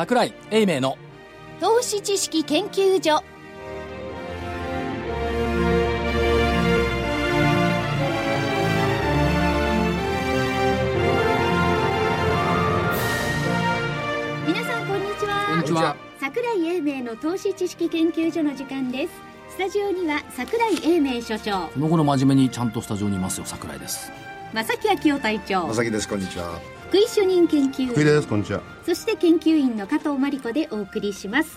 櫻井英明の投資知識研究所。皆さんこんにちは。こんにちは。櫻井英明の投資知識研究所の時間です。スタジオには櫻井英明所長。この頃真面目にちゃんとスタジオにいますよ。櫻井です。正木昭夫隊長。正木です。こんにちは。福井主任研究員。福井です。こんにちは。そして研究員の加藤真理子でお送りします。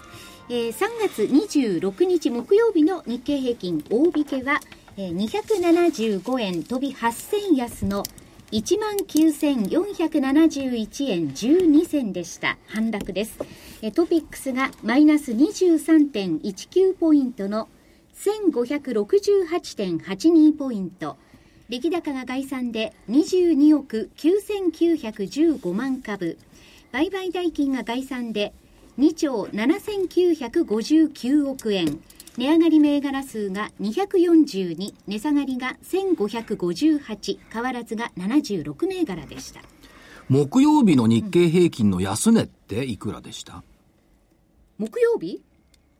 3月26日木曜日の日経平均大引けは、275円飛び8000安の 19,471 円12銭でした。反落です。トピックスがマイナス 23.19 ポイントの 1568.82 ポイント。出来高が概算で22億9915万株、売買代金が概算で2兆7959億円、値上がり銘柄数が242、値下がりが1558、変わらずが76銘柄でした。木曜日の日経平均の安値っていくらでした？木曜日？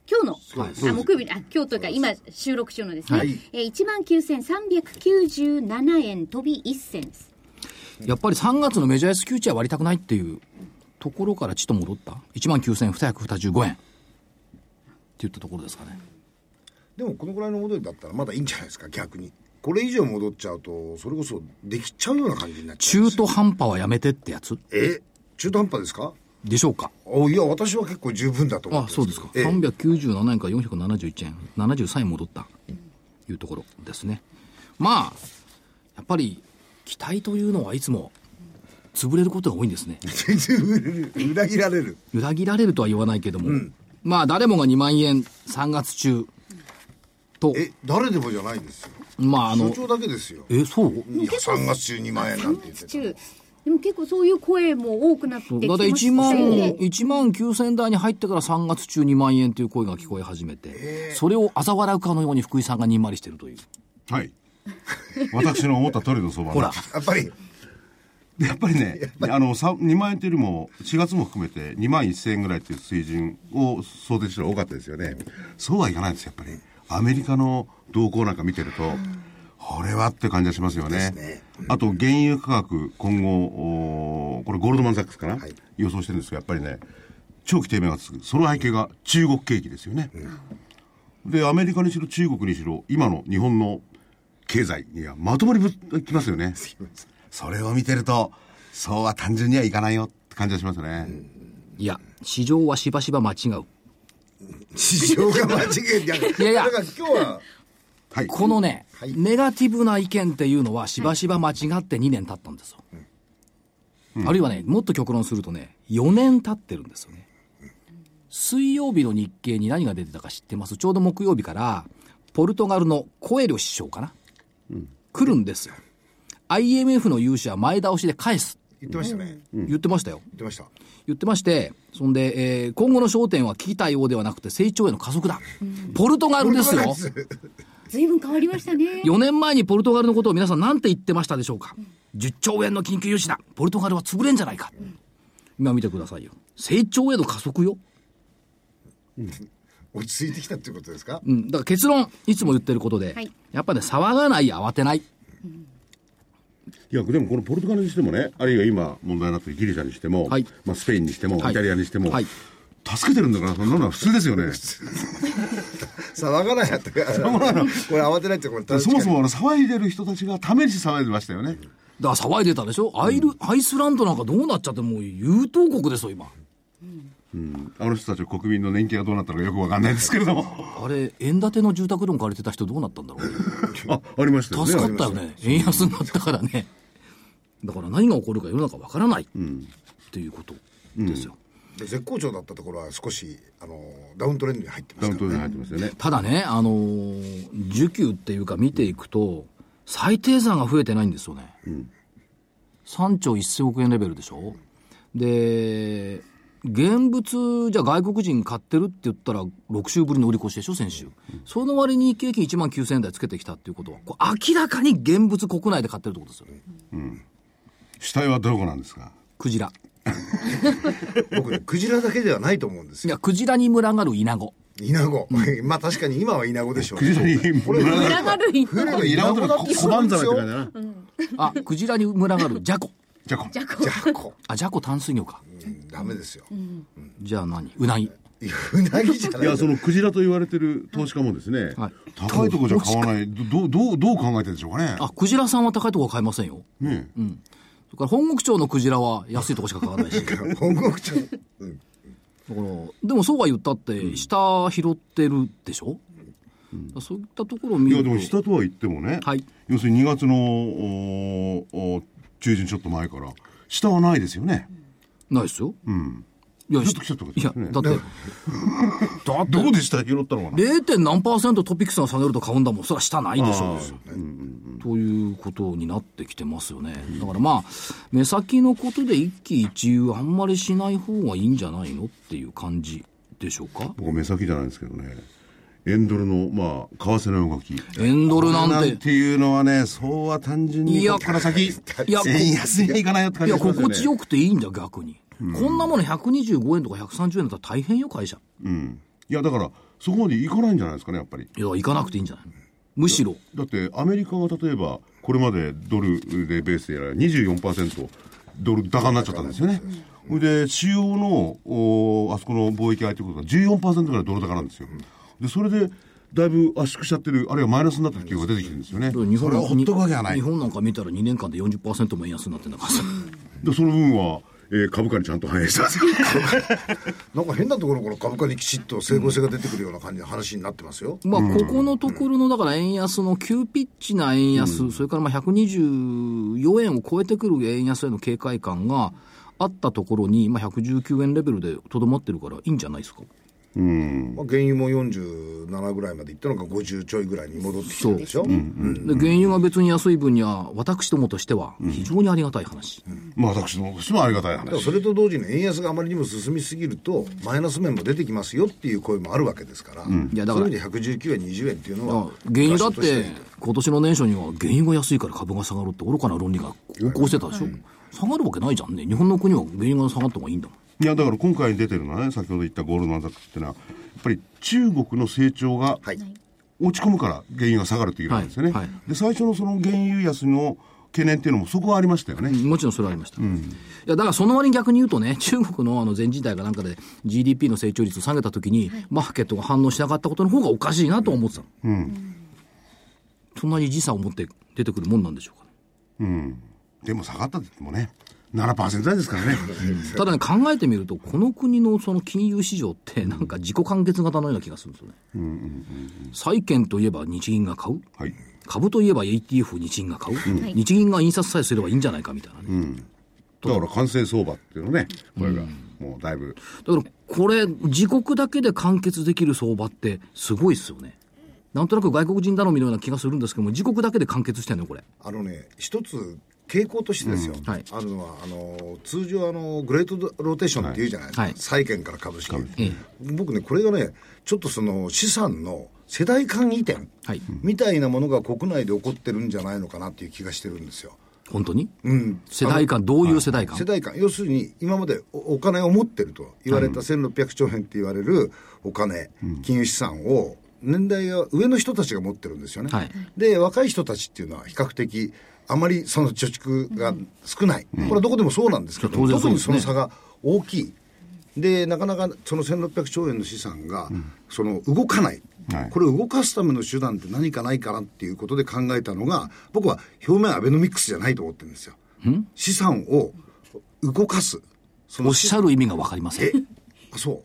今日の、木曜日、今日というか今収録中のですね、はい、19,397 円飛び1銭です。やっぱり3月のメジャー S 級値は割りたくないっていうところからちと戻った 19,225 円って言ったところですかね。でもこのくらいの戻りだったらまだいいんじゃないですか。逆にこれ以上戻っちゃうとそれこそできちゃうような感じになっちゃう。中途半端はやめてってやつ。中途半端ですかでしょうか。いや私は結構十分だと思ってます。そうですか、397円から471円73円戻ったというところですね。まあやっぱり期待というのはいつも潰れることが多いんですね。裏切られる裏切られるとは言わないけども、まあ誰もが2万円3月中と誰でもじゃないですよ。まあ所長だけですよ。そう。いや3月中2万円なんて言ってた。でも結構そういう声も多くなってきてます。だいたい1万9000円台に入ってから3月中2万円という声が聞こえ始めて、それを嘲笑うかのように福井さんがにんまりしてるという。はい。私の思った通りの相場ほらやっぱりね、2万円というよりも4月も含めて2万1000円ぐらいという水準を想定してるのが多かったですよね。そうはいかないですやっぱり。アメリカの動向なんか見てると。これはって感じがしますよね。あと原油価格今後これゴールドマンサックスかな、予想してるんですがやっぱりね長期低迷が続く。その背景が中国景気ですよね、でアメリカにしろ中国にしろ今の日本の経済にはまともにぶっきますよね。それを見てるとそうは単純にはいかないよって感じがしますね、いや市場はしばしば間違う。市場が間違えてだから今日ははい、このね、ネガティブな意見っていうのはしばしば間違って2年経ったんですよ、あるいはねもっと極論するとね4年経ってるんですよね。水曜日の日経に何が出てたか知ってます？ちょうど木曜日からポルトガルのコエリョ首相かな、来るんですよ。 IMF の融資は前倒しで返す言ってましたね、言ってましたよ。言ってましてそんで、今後の焦点は危機対応ではなくて成長への加速だ、ポルトガルですよ。随分変わりましたね。4年前にポルトガルのことを皆さん何て言ってましたでしょうか、10兆円の緊急融資だポルトガルは潰れんじゃないか、今見てくださいよ成長への加速よ、落ち着いてきたっていうことですか、だから結論いつも言ってることで、やっぱね騒がない慌てない、いやでもこのポルトガルにしてもねあるいは今問題になっているギリシャにしても、スペインにしても、イタリアにしても、助けてるんだからそんなのは普通ですよね。騒がないやったからこれ慌てないってこれそもそも騒いでる人たちがために騒いでましたよね。だから騒いでたでしょ。アイスランドなんかどうなっちゃってもう優等国ですよ今、あの人たちは国民の年金がどうなったのかよくわかんないですけれどもあれ円建ての住宅ローン借りてた人どうなったんだろうありましたよね。助かったよね円安になったからね。だから何が起こるか世の中わからない、っていうことですよ、絶好調だったところは少しダウントレンドに入ってますからね。ダウントレンドに入ってますよね。ただね需給っていうか見ていくと最低算が増えてないんですよね、3兆1000億円レベルでしょ、で現物じゃ外国人買ってるって言ったら6週ぶりの売り越しでしょ先週、その割に景気 19,000 円台つけてきたっていうことはこれ明らかに現物国内で買ってるってことですよね、死体はどこなんですか。クジラ僕ね、クジラだけではないと思うんですよ。いや、クジラに群がるイナゴ。イナゴ、うん、まあ確かに今はイナゴでしょう。クジラに群がるイナゴ。イナゴだって小判ざめって感じだな。あ、クジラに群がるジャコ。ジャコ。ジャコ。あ、ジャコ淡水魚か。うん、ダメですよ。うん、じゃあ何？ウナギ。いや、そのクジラと言われてる投資家もですね、はい、高いとこじゃ買わない。どう考えてるんでしょうかね。あ、クジラさんは高いとこは買いませんよ。ね、うん。だから本国町のクジラは安いとこしか買わないし。本国町。うん。だからでもそうは言ったって下拾ってるでしょ。うん、そういったところを見ると。いやでも下とは言ってもね。はい、要するに2月の中旬ちょっと前から下はないですよね。ないですよ。うん。いや、ちょっと来ちゃったから、ね、いや、だって、どうでした拾ったのかな。 0. 何%トピックスが下げると買うんだもん、それは下ないでしょう、ね、ということになってきてますよね。だからまあ、目先のことで一喜一憂あんまりしない方がいいんじゃないのっていう感じでしょうか。僕は目先じゃないんですけどね、円ドルの、まあ、為替の動き。円ドルなんていうのはね、そうは単純にここから先、円安にはいかないよって感じですよね。いや、心地よくていいんだ、逆に。うん、こんなもの125円とか130円だったら大変よ、会社。うん。いや、だから、そこまでいかないんじゃないですかね、やっぱり。いや、いかなくていいんじゃない、うん、むしろ。だって、アメリカは例えば、これまでドルでベースでやられ、24% ドル高になっちゃったんですよね。それで、主要の、あそこの貿易相手国が 14% ぐらいドル高なんですよ。で、それで、だいぶ圧縮しちゃってる、あるいはマイナスになってる企業が出てきてるんですよね。それはほっとくわけじゃない。日本なんか見たら2年間で 40% も円安になってんだから。で、その分は、株価にちゃんと反映してますよ。なんか変なところから株価にきちっと整合性が出てくるような感じの話になってますよ。まあここのところのだから円安の急ピッチな円安、うん、それからまあ124円を超えてくる円安への警戒感があったところに、まあ、119円レベルでとどまってるからいいんじゃないですか。うん、まあ、原油も47ぐらいまでいったのが50ちょいぐらいに戻ってきてるでしょ。で、原油が別に安い分には私どもとしては非常にありがたい話、うんうん、私どもとしてはありがたい話。それと同時に円安があまりにも進みすぎるとマイナス面も出てきますよっていう声もあるわけですから、うん、いやだからそういう意味で119円20円っていうのは原油だって今年の年初には原油が安いから株が下がるって愚かな論理が起こしてたでしょ、うん、下がるわけないじゃんね。日本の国は原油が下がった方がいいんだもん。いやだから今回出てるのはね、先ほど言ったゴールドマン・サックスってのはやっぱり中国の成長が落ち込むから原油が下がるというわけですよね、はいはい、で最初のその原油安の懸念っていうのもそこはありましたよね、うん、もちろんそれはありました、うん、いやだからその割に逆に言うとね、中国のあの全人代がなんかで GDP の成長率を下げた時に、はい、マーケットが反応しなかったことの方がおかしいなと思ってたの、うんうん、そんなに時差を持って出てくるもんなんでしょうかね、うん、でも下がったって言ってもね7% 台ですからね。ただね、考えてみるとこの国のその金融市場ってなんか自己完結型のような気がするんですよね、うんうんうんうん、債券といえば日銀が買う、はい、株といえば ETF 日銀が買う、うん、日銀が印刷さえすればいいんじゃないかみたいなね、うん、だから完成相場っていうのね、これがもうだいぶ、うん、だからこれ自国だけで完結できる相場ってすごいっすよね。なんとなく外国人頼みのような気がするんですけども、自国だけで完結してんのこれ。あのね、一つ傾向としてですよ、うんはい、あるのは通常グレートローテーションっていうじゃないですか、はい、債券から株式、うん、僕ねこれがねちょっとその資産の世代間移転みたいなものが国内で起こってるんじゃないのかなっていう気がしてるんですよ。本当に、うん、世代間、どういう世代間、はい、世代間要するに今まで お金を持ってると言われた1600兆円って言われるお金、うん、金融資産を年代が上の人たちが持ってるんですよね、はい、で若い人たちっていうのは比較的あまりその貯蓄が少ない、うん、これはどこでもそうなんですけど、うん、特にその差が大きい、うん、でなかなかその1600兆円の資産が、うん、その動かない、はい、これを動かすための手段って何かないかなっていうことで考えたのが、僕は表面アベノミクスじゃないと思ってるんですよ、うん、資産を動かす、そのおっしゃる意味が分かりません。そう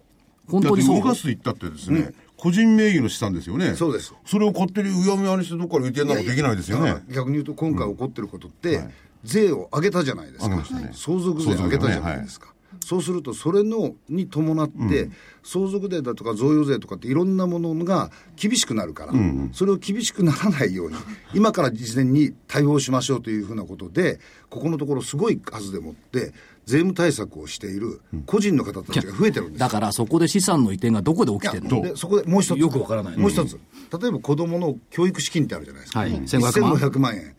本当にそう。動かすと言ったってですね、うん、個人名義の資産ですよね。そうです。それを勝手にうやむやにしてどっから移転なんかできないですよね。逆に言うと今回起こってることって、うんはい、税を上げたじゃないですか、ね、相続税上げたじゃないですか、ねはい、そうするとそれのに伴って、うん、相続税だとか贈与税とかっていろんなものが厳しくなるから、うんうん、それを厳しくならないように今から事前に対応しましょうというふうなことで、ここのところすごい数でもって税務対策をしている個人の方たちが増えてるんです。だからそこで資産の移転がどこで起きてるので、そこでもう一つよくわからない、もう一つ、例えば子どもの教育資金ってあるじゃないですか、はい、1500万円、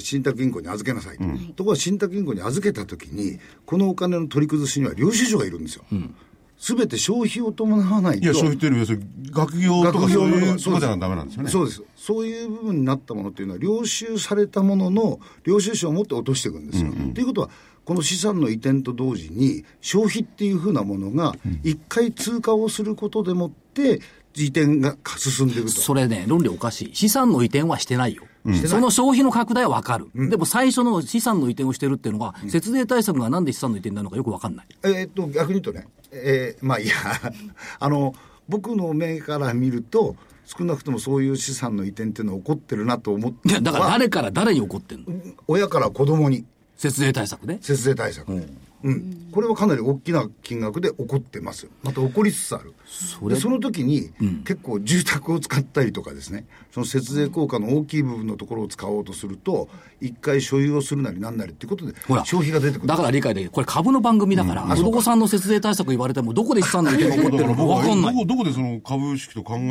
信託銀行に預けなさいと、うん、ところが信託銀行に預けたときにこのお金の取り崩しには領収書がいるんですよ、うんすべて消費を伴わないと。いや消費というのは学業とかそういうとかじゃダメなんですよね。そうです。そういう部分になったものというのは領収されたものの領収書を持って落としていくんですよ、うんうん、ということはこの資産の移転と同時に消費っていうふうなものが一回通過をすることでもって移転が進んでいくと。それね論理おかしい。資産の移転はしてないよ、うん、その消費の拡大は分かる、うん、でも最初の資産の移転をしてるっていうのが、うん、節税対策がなんで資産の移転なのかよく分かんない。逆に言うとね、まあいや僕の目から見ると少なくともそういう資産の移転っていうのは起こってるなと思って。いやだから誰から誰に起こってるの、うん、親から子供に節税対策ね。節税対策ね、うんうん、これはかなり大きな金額で起こってます。また起こりつつある。その時に、うん、結構住宅を使ったりとかですね、その節税効果の大きい部分のところを使おうとすると一回所有をするなりなんなりっていうことで消費が出てくる。だから理解できる。これ株の番組だから、うん、お子さんの節税対策言われてもどこで資産の起こってるのか分かんない。どこでその株式と関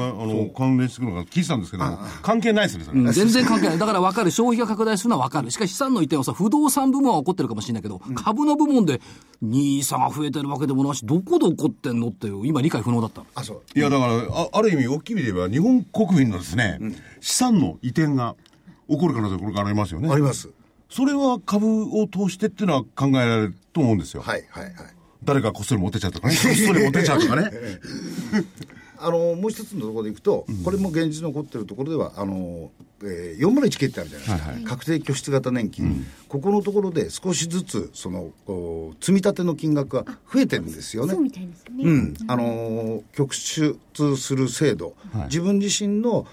連してくるのか聞いてたんですけど関係ないですねそれ、うん、全然関係ない。だから分かる。消費が拡大するのは分かる。しかし資産の移転はさ不動産部門は起こってるかもしれないけど、うん、株の部門でNISAが増えてるわけでもなし、どこで起こってんのっていう今理解不能だった。あ、そう。いやだから ある意味大きい意味で言えば日本国民のですね、うん、資産の移転が起こる可能性がこれからありますよね。あります。それは株を通してっていうのは考えられると思うんですよ。はいはいはい。誰かこっそり持ってちゃうとかね。こっそり持ってちゃうとかね。もう一つのところでいくと、うん、これも現実に起こっているところでは401K ってあるじゃないですか、はいはい、確定拠出型年金、うん、ここのところで少しずつその積み立ての金額が増えてるんですよね。そうみたいですね、うん、拠出する制度、はい、自分自身の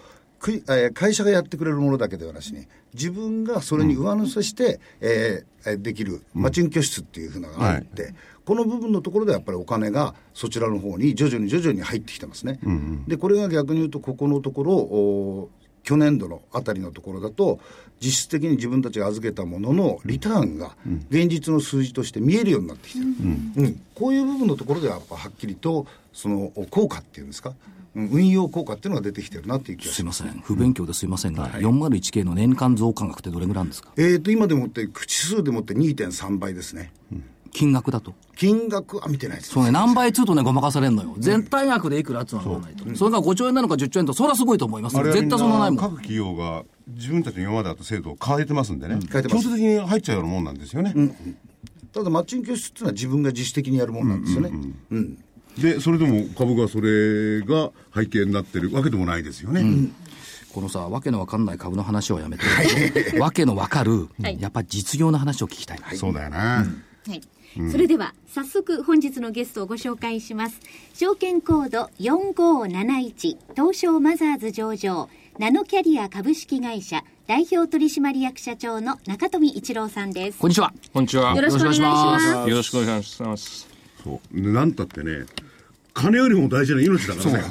会社がやってくれるものだけではなしに自分がそれに上乗せして、うんできるマッチング拠出っていうふうなのがあって、うんはい、この部分のところでやっぱりお金がそちらの方に徐々に入ってきてますね、うんうん、でこれが逆に言うとここのところ去年度のあたりのところだと実質的に自分たちが預けたもののリターンが現実の数字として見えるようになってきてる、うんうん、こういう部分のところではやっぱはっきりとその効果っていうんですか運用効果っていうのが出てきてるなっていう気がします。すいません不勉強ですいませんが、うんはい、401K の年間増加額ってどれぐらいなんですか。今でもって口数でもって 2.3 倍ですね、うん、金額だと金額は見てないですね。そうね何倍つうとねごまかされるのよ、うん、全体額でいくらつうのはないと、うん、それが5兆円なのか10兆円とそれはすごいと思います、うん、絶対そんなないもん。各企業が自分たちの今まであった制度を変えてますんでね、うん、変えてます。強制的に入っちゃうようなもんなんですよね、うんうん、ただマッチング拠出っていうのは自分が自主的にやるもんなんですよね、うんうんうんうんでそれでも株がそれが背景になってるわけでもないですよね、うん、このさわけのわかんない株の話をやめて、はい、わけのわかる、はい、やっぱ実業の話を聞きたい、はい、そうだよな、うんはいうん、それでは早速本日のゲストをご紹介します。証券コード4571東証マザーズ上場ナノキャリア株式会社代表取締役社長の中富一郎さんです。こんにちは。こんにちは。よろしくお願いします。よろしくお願いします。そうなんたってね金よりも大事な命だからね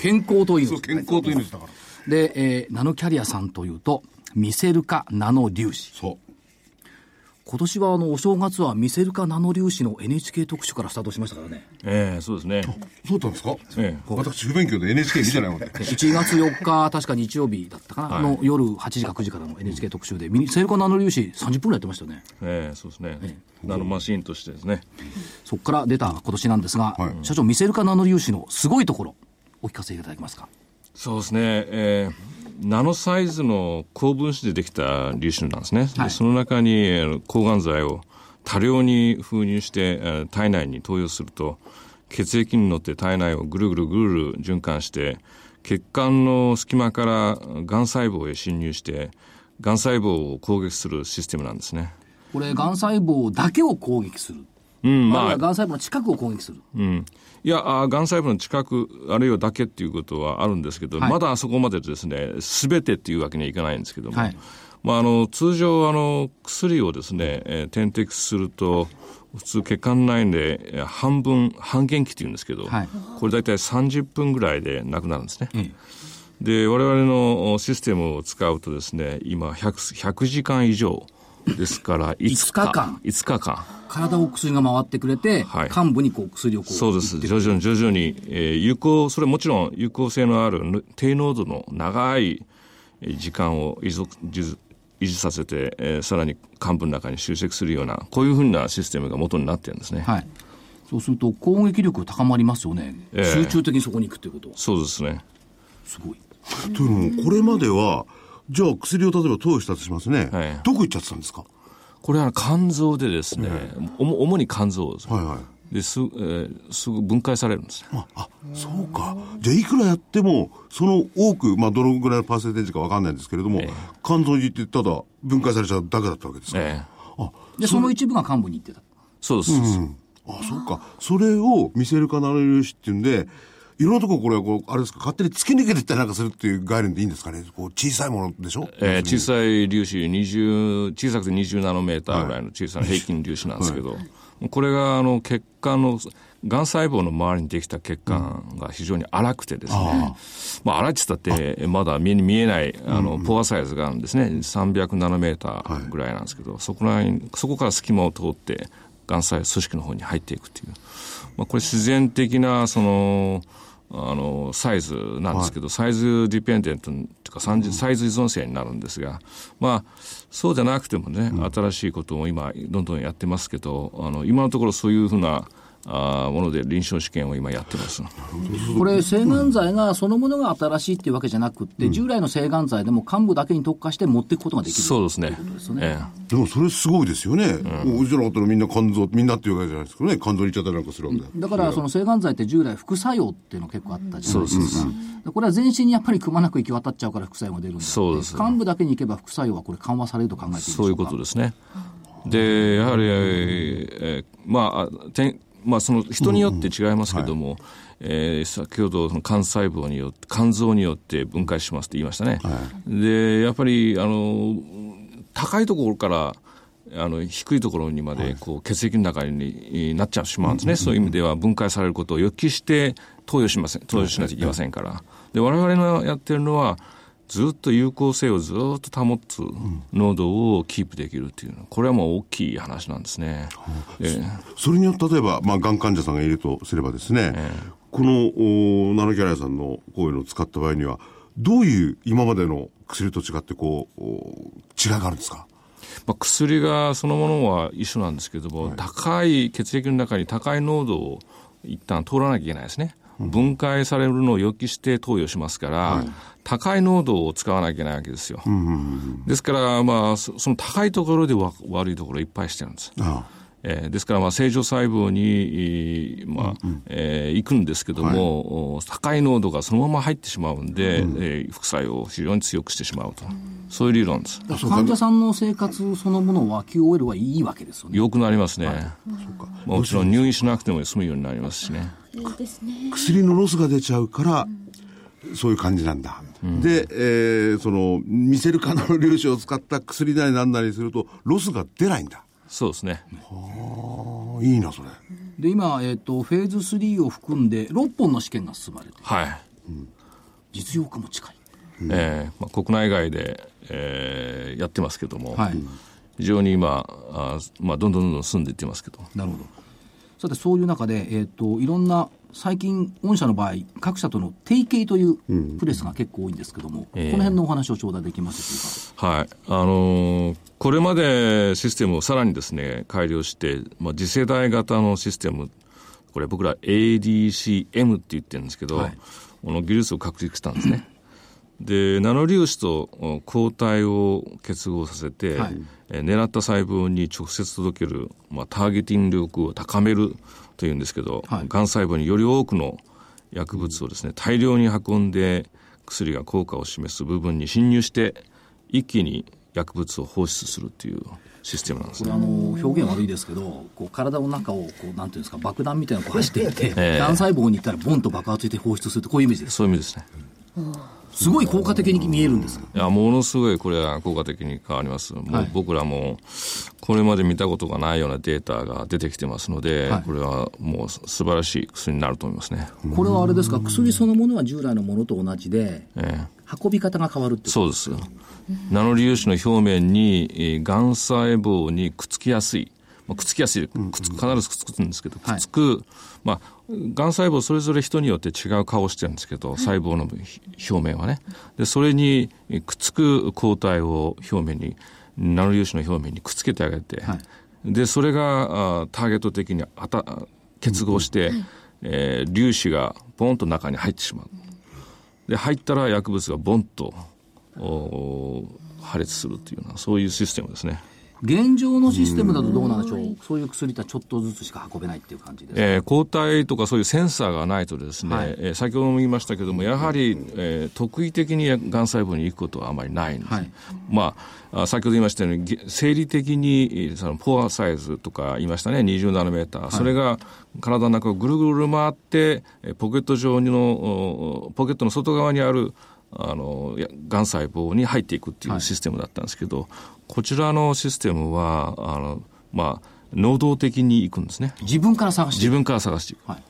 健康と命。健康と命だからで、ナノキャリアさんというと見せるかナノ粒子。そう今年はお正月は見せるかナノ粒子の NHK 特集からスタートしましたからね。そうですね。そうだったんですか。私不勉強で NHK 見てないもんね1月4日確か日曜日だったかな、はい、の夜8時か9時からの NHK 特集で見せるかナノ粒子30分ぐらいやってましたよね。そうですね、ナノマシンとしてですねそこから出た今年なんですが、はい、社長見せるかナノ粒子のすごいところお聞かせいただけますか。そうですね、ナノサイズの高分子でできた粒子なんですね、はい、でその中に抗がん剤を多量に封入して体内に投与すると血液に乗って体内をぐるぐる循環して血管の隙間からがん細胞へ侵入してがん細胞を攻撃するシステムなんですね。これがん細胞だけを攻撃する、うん、まあ、あるいはがん細胞の近くを攻撃する、うん、いやがん細胞の近くあるいはだけっていうことはあるんですけど、はい、まだそこまでですね全てっていうわけにはいかないんですけども、はい、まあ、通常薬をですね、点滴すると普通血管内で半減期っていうんですけど、はい、これ大体30分ぐらいでなくなるんですね、うん、で我々のシステムを使うとですね今 100時間以上ですから5日間体を薬が回ってくれて、はい、患部に薬をそうです。徐々に、それはもちろん有効性のある低濃度の長い時間を維持させて、さらに幹部の中に集積するような、こういうふうなシステムが元になっているんですね。はい。そうすると攻撃力高まりますよね、集中的にそこに行くということは。そうですね。すごい。というのもこれまではじゃあ薬を例えば投与したとしますね、はい、どこ行っちゃってたんですか。これは肝臓でですね、主に肝臓です、はいはい、ですすぐ分解されるんです。あ、そうか。じゃあいくらやってもその多く、どのぐらいのパーセンテージか分かんないんですけれども、肝臓に行ってただ分解されちゃうだけだったわけですか。でその一部が幹部に行ってた。そうです、うん、あ、そうか。それを見せる化ナノ粒子っていうんで、いろんなところこれはこうあれですか、勝手に突き抜けていったりなんかするっていう概念でいいんですかね。こう小さいものでしょ、小さい粒子、小さくて20ナノメーターぐらいの小さな平均粒子なんですけど、これが血管のがん細胞の周りにできた血管が非常に荒くてですね、荒いって言ったってまだ見えないポアサイズがあるんですね。300ナノメーターぐらいなんですけど、そこから隙間を通ってがん細胞組織の方に入っていくっていう、これ自然的なサイズなんですけど、サイズディペンデントというかサイズ依存性になるんですが、そうじゃなくてもね、新しいことを今どんどんやってますけど、今のところそういうふうなもので臨床試験を今やってます。これ性がん剤がそのものが新しいっていうわけじゃなくって、従来の性がん剤でも幹部だけに特化して持っていくことができる。そうですね。でもそれすごいですよね。うちらだったらみんな肝臓、みんなっていうわけじゃないですけどね、肝臓に行っちゃったりなんかするわけだ。だからその性がん剤って従来副作用っていうの結構あったじゃないですか。これは全身にやっぱりくまなく行き渡っちゃうから副作用が出るんで。そうです。幹部だけに行けば副作用はこれ緩和されると考えていいですか。そういうことですね。でやはり、その人によって違いますけども、先ほどその肝細胞によって肝臓によって分解しますって言いましたね、でやっぱり高いところから低いところにまでこう血液の中になっちゃしまうんですね、そういう意味では分解されることを予期して投与しないといけませんから、で我々のやってるのはずっと有効性をずっと保つ濃度をキープできるっていうの、これはもう大きい話なんですね。それによって例えば、がん患者さんがいるとすればですね、このナノキャリアさんのこういうのを使った場合にはどういう今までの薬と違ってこう違いがあるんですか。薬がそのものは一緒なんですけども、高い血液の中に高い濃度を一旦通らなきゃいけないですね。分解されるのを予期して投与しますから、高い濃度を使わなきゃいけないわけですよ、ですから、その高いところで悪いところをいっぱいしてるんです。ですから正常細胞に、行くんですけども、高い濃度がそのまま入ってしまうんで、副作用を非常に強くしてしまうと、そういう理論です。患者さんの生活そのものは QOL はいいわけですよね。良くなりますね、そうか。もちろん入院しなくても済むようになりますしね。薬のロスが出ちゃうから、そういう感じなんだ、で、その見せる化ナノ粒子を使った薬なりなんなりするとロスが出ないんだ。そうですね。はあ、いいなそれで。今、フェーズ3を含んで6本の試験が進まれて、実用化も近い、国内外で、やってますけども、非常に今どんどん進んでいってますけど。なるほど。さてそういう中で、いろんな最近御社の場合各社との提携というプレスが結構多いんですけども、この辺のお話を頂戴できますでしょうか。これまでシステムをさらにですね改良して、次世代型のシステム、これ僕ら ADCM って言ってるんですけど、この技術を確立したんですね。でナノ粒子と抗体を結合させて、狙った細胞に直接届ける、ターゲティング力を高めるというんですけど、がん細胞により多くの薬物をですね大量に運んで薬が効果を示す部分に侵入して一気に薬物を放出するというシステムなんですね。これ表現悪いですけど、こう体の中をこうなんていうんですか、爆弾みたいなのを走っていて、がん細胞に行ったらボンと爆発して放出すると、こういうイメージです。そういう意味ですね。すごい効果的に見えるんですか。いや、ものすごいこれは効果的に変わります。もう僕らもこれまで見たことがないようなデータが出てきてますので、これはもう素晴らしい薬になると思いますね。これはあれですか、薬そのものは従来のものと同じで、運び方が変わるってことですか。そうです。ナノ粒子の表面にがん細胞にくっつきやすい、まあ、くっつきやすい、必ずくっつくんですけど、くっつく、はい、まあ、がん細胞それぞれ人によって違う顔をしてるんですけど、はい、細胞の表面はね、でそれにくっつく抗体を表面に、ナノ粒子の表面にくっつけてあげて、はい、でそれがターゲット的に結合して、はい、粒子がボンと中に入ってしまう。で入ったら薬物がボンと破裂するというような、そういうシステムですね。現状のシステムだとどうなんでしょう。そういう薬はちょっとずつしか運べないっていう感じですか。抗体とかそういうセンサーがないとですね、はい、先ほども言いましたけども、やはり、特異的にがん細胞に行くことはあまりないんです、はい、まあ、先ほど言いましたように生理的にそのポアサイズとか言いましたね、20ナノメーター、はい、それが体の中をぐるぐる回ってポケットの外側にあるがん細胞に入っていくっていうシステムだったんですけど、はい、こちらのシステムはまあ、能動的にいくんですね。自分から探していく、はい、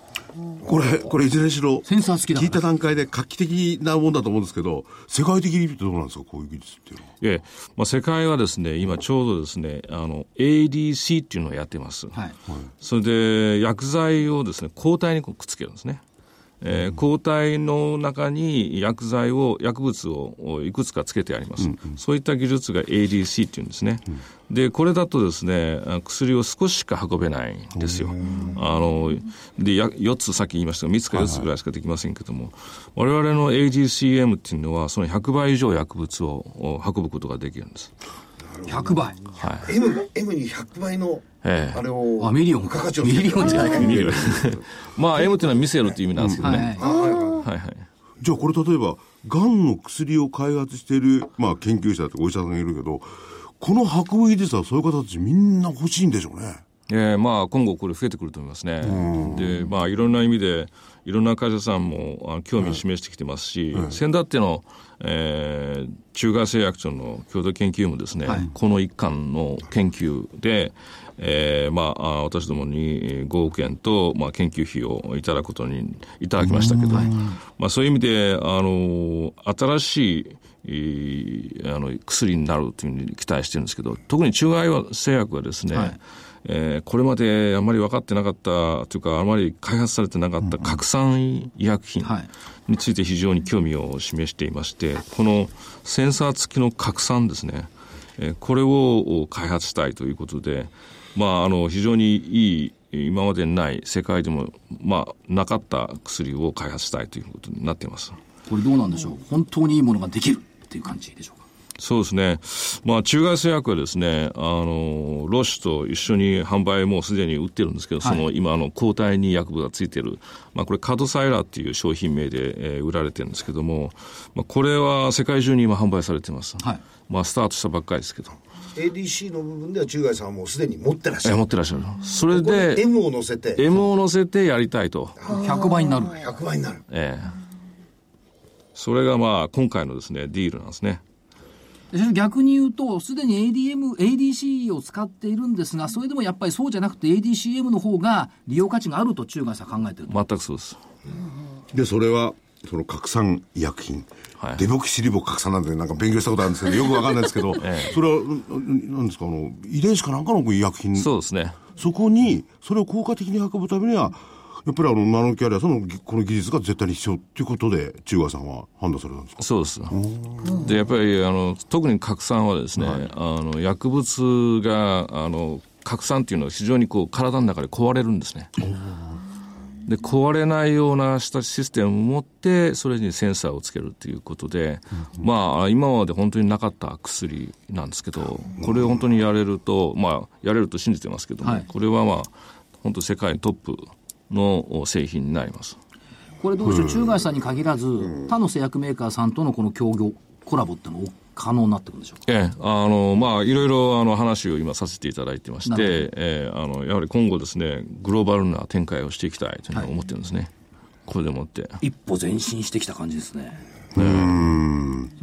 これいずれにしろセンサー付きだ、聞いた段階で画期的なもんだと思うんですけど、世界的に見てどうなんですか、こういう技術っていうのは。まあ、世界はですね、今ちょうどですね、ADC っていうのをやってます、はいはい、それで薬剤をですね、抗体にくっつけるんですね。抗体の中に薬物をいくつかつけてあります、うんうん、そういった技術が ADC っていうんですね、うん、でこれだとですね、薬を少ししか運べないんですよ。で4つさっき言いましたが3つか4つぐらいしかできませんけども、はいはい、我々の ADCM っていうのはその100倍以上薬物を運ぶことができるんです。100倍、はい、M に100倍のあれをミリオンかかっちゃう。ミリオンじゃないか、まあ M というのは見せろという意味なんですけどね、はいはい、じゃあこれ例えばがんの薬を開発している、まあ、研究者とかお医者さんがいるけど、この運ぶ技術はそういう形みんな欲しいんでしょうね。まあ、今後これ増えてくると思いますね。で、まあ、いろんな意味でいろんな会社さんも興味を示してきてますし、先だっての、中外製薬庁の共同研究もですね、はい、この一環の研究で、まあ、私どもに5億円と、まあ、研究費をいただきましたけど、はい、まあ、そういう意味で新しい薬になるというふうに期待してるんですけど、特に中外製薬はですね、はい、これまであまり分かってなかったというか、あまり開発されてなかった核酸医薬品について非常に興味を示していまして、このセンサー付きの核酸ですね、これを開発したいということで、まあ、非常にいい、今までにない世界でも、まあ、なかった薬を開発したいということになっています。これどうなんでしょう、本当にいいものができるっていう感じでしょうか。そうですね、まあ、中外製薬はですね、ロシと一緒に販売もすでに売ってるんですけど、はい、その今抗体に薬物がついてる、まあ、これカドサイラっていう商品名で、売られてるんですけども、まあ、これは世界中に今販売されてます、はい、まあ、スタートしたばっかりですけど、 ADC の部分では中外さんはもうすでに持ってらっしゃる。持ってらっしゃる。それで M を乗せてやりたいと。100倍になる。100倍になる、それがまあ今回のですね、ディールなんですね。逆に言うと、すでに ADC を使っているんですが、それでもやっぱりそうじゃなくて ADCM の方が利用価値があると中外さん考えている。全くそうです、うん、でそれはその核酸医薬品、はい、デボキシリボ核酸なんてなんか勉強したことあるんですけどよくわかんないですけど、それは何ですか、遺伝子かなんかの医薬品。そうですね。そこにそれを効果的に運ぶためにはやっぱりナノキャリアさんのこの技術が絶対に必要ということで中外さんは判断されたんですか。そうです。でやっぱり特に核酸はですね、はい、薬物が核酸っていうのは非常にこう体の中で壊れるんですね。で壊れないようなしたシステムを持ってそれにセンサーをつけるということで、うん、まあ今まで本当になかった薬なんですけど、これを本当にやれると、まあやれると信じてますけども、はい、これはまあ本当世界トップの製品になります。これどうでしょう、中外さんに限らず他の製薬メーカーさんとのこの協業コラボってのも可能になってくるんでしょうか。まあいろいろ話を今させていただいてまして、やはり今後ですね、グローバルな展開をしていきたいというのを思ってるんですね、はい、これでもって一歩前進してきた感じですね。そ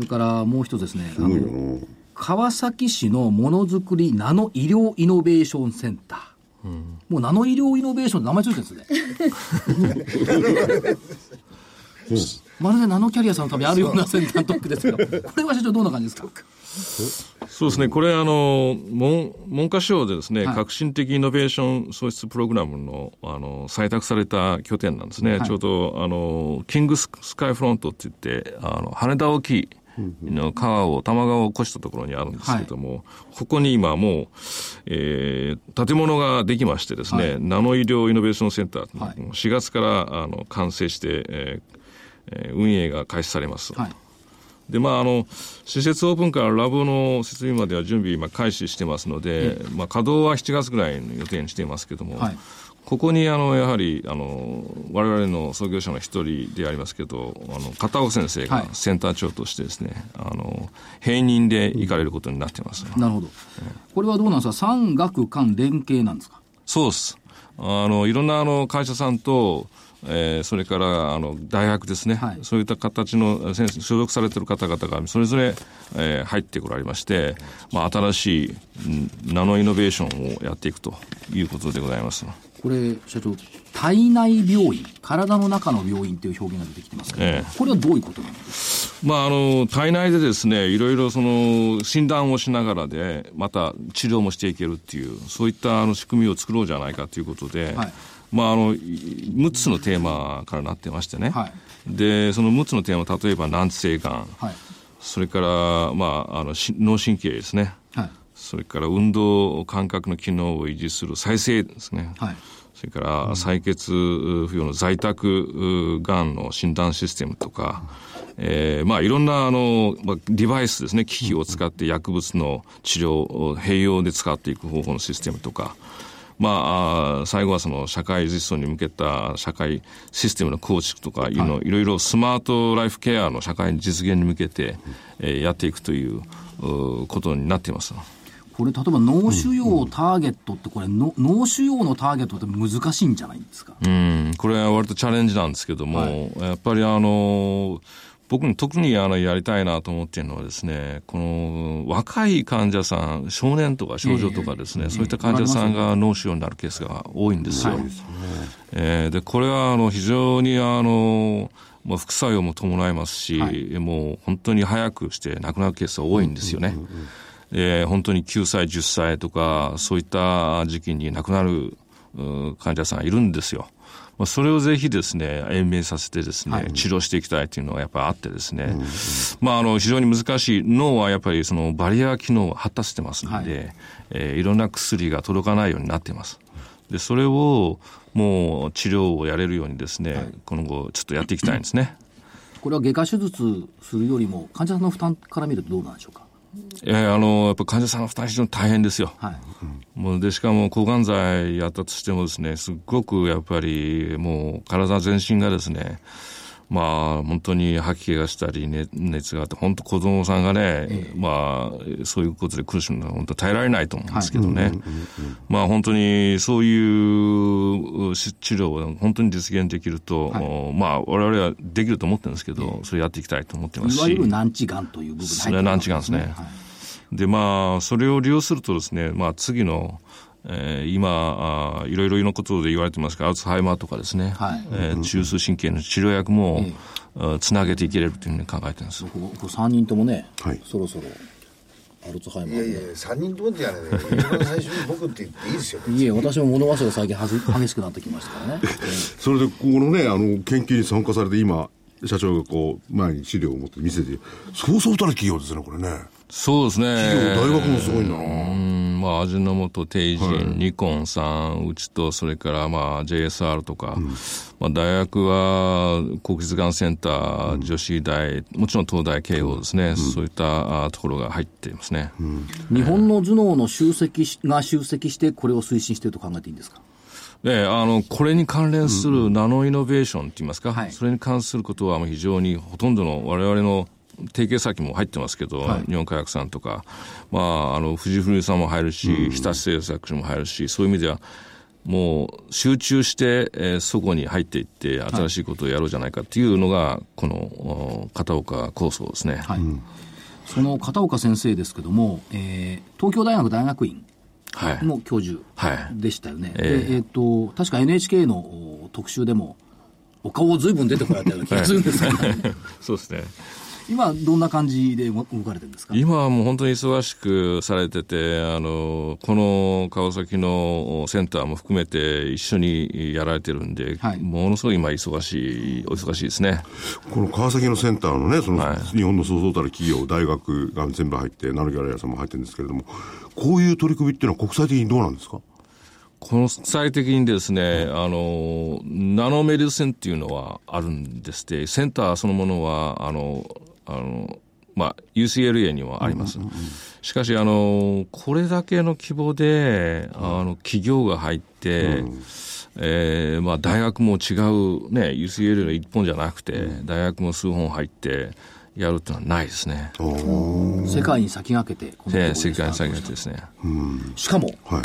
れからもう一つですね、川崎市のものづくりナノ医療イノベーションセンター、うん、もうナノ医療イノベーションって名前ついてるんですねまるでナノキャリアさんのためにあるようなセンタートックですけど、これは社長どんな感じですか。そうですね、これ文科省でですね、はい、革新的イノベーション創出プログラム の採択された拠点なんですね、はい、ちょうどキングスカイフロントっていって羽田沖の川を多摩川を越したところにあるんですけども、はい、ここに今もう、建物ができましてですね、はい、ナノ医療イノベーションセンター、はい、4月から完成して、運営が開始されます、はい。で施設オープンからラボの設備までは準備今開始してますので、うん、稼働は7月ぐらいの予定にしていますけども、はい、ここにやはり我々の創業者の一人でありますけど片岡先生がセンター長としてですね、はい、併任で行かれることになってます、うん、なるほど。これはどうなんですか、産学官連携なんですか。そうです、いろんな会社さんとそれから大学ですね、はい、そういった形の先生所属されている方々がそれぞれ入ってこられまして、新しいナノイノベーションをやっていくということでございます。これ社長、体内病院、体の中の病院という表現が出てきてますけど、これはどういうことなんですか。体内でですね、いろいろ診断をしながらでまた治療もしていけるっていうそういった仕組みを作ろうじゃないかということで、はい、6つのテーマからなってましてね、はい、でその6つのテーマ、例えば難治性がん、はい、それから、脳神経ですね、はい、それから運動感覚の機能を維持する再生ですね、はい、それから採血不要の在宅がんの診断システムとか、いろんなデバイスですね、機器を使って薬物の治療を併用で使っていく方法のシステムとか、最後は社会実装に向けた社会システムの構築とかいうの、はい、いろいろスマートライフケアの社会実現に向けてやっていくということになっています。これ例えば脳腫瘍をターゲットってこれ、うん、脳腫瘍のターゲットって難しいんじゃないんですか。これは割とチャレンジなんですけども、はい、やっぱり僕に特にやりたいなと思っているのはですね、この若い患者さん、少年とか少女とかですね、そういった患者さんが脳腫瘍になるケースが多いんですよ。はい、でこれは非常に副作用も伴いますし、はい、もう本当に早くして亡くなるケースが多いんですよね。本当に9歳、10歳とかそういった時期に亡くなる患者さんがいるんですよ。それをぜひですね延命させてですね、はい、治療していきたいというのがやっぱりあってですね、うん、非常に難しい。脳はやっぱりバリア機能を発達してますので、はい、いろんな薬が届かないようになっています。でそれをもう治療をやれるようにですね、はい、今後ちょっとやっていきたいんですね。これは外科手術するよりも患者さんの負担から見るとどうなんでしょうか。やっぱり患者さんの負担非常に大変ですよ、はい、もうでしかも抗がん剤やったとしてもですね、すごくやっぱりもう体全身がですね、本当に吐き気がしたり、熱があって、本当子供さんがね、そういうことで苦しむのは本当耐えられないと思うんですけどね、はい、本当にそういう治療を本当に実現できると、はい、我々はできると思ってるんですけど、それやっていきたいと思ってますし、いわゆる難治がんという部分に入ってますね。それは難治がんですね、はい、でそれを利用するとですね、次の今いろいろなことで言われてますが、アルツハイマーとかですね、はい、中枢神経の治療薬も、つなげていけれるというふうに考えてるんです。3人ともね、はい、そろそろアルツハイマー、ね、3人ともってやるね最初に僕って言っていいですよ、ね、いえ、私も物忘れ最近激しくなってきましたからねそれでここのね研究に参加されて、今社長がこう前に資料を持って見せて、そうそうたる企業ですね、これね。そうですね、企業、大学もすごいな、味の素、帝人、はい、ニコンさん、うちと、それからJSR とか、大学は国立がんセンター、女子大、もちろん東大、慶応ですね、そういったところが入っていますね、日本の頭脳の集積してこれを推進していると考えていいんですか。これに関連するナノイノベーションといいますか、はい、それに関することは非常にほとんどの我々の提携先も入ってますけど、はい、日本科学さんとか、富士フイルさんも入るし、日立製作所も入るし、そういう意味ではもう集中して、そこに入っていって新しいことをやろうじゃないかっていうのがこの片岡構想ですね、はい、その片岡先生ですけども、東京大学大学院の教授でしたよね、はいはい、で確か NHK の特集でもお顔を随分出てこられたような気がするんですよねそうですね、今どんな感じで動かれてるんですか？今はもう本当に忙しくされてて、この川崎のセンターも含めて一緒にやられてるんで、はい、ものすごい今お忙しいですね。この川崎のセンターのね、その日本のそうそうたる企業、大学が全部入ってナノギャラリアさんも入ってるんですけれども、こういう取り組みっていうのは国際的にどうなんですか？国際的にですね、ナノメディセンっていうのはあるんですって。センターそのものはUCLA にはあります。しかしこれだけの規模で企業が入って、大学も違う、ね、UCLA の一本じゃなくて大学も数本入ってやるというのはないですね。世界に先駆けてこのところ世界に先駆けてですね。しかも、は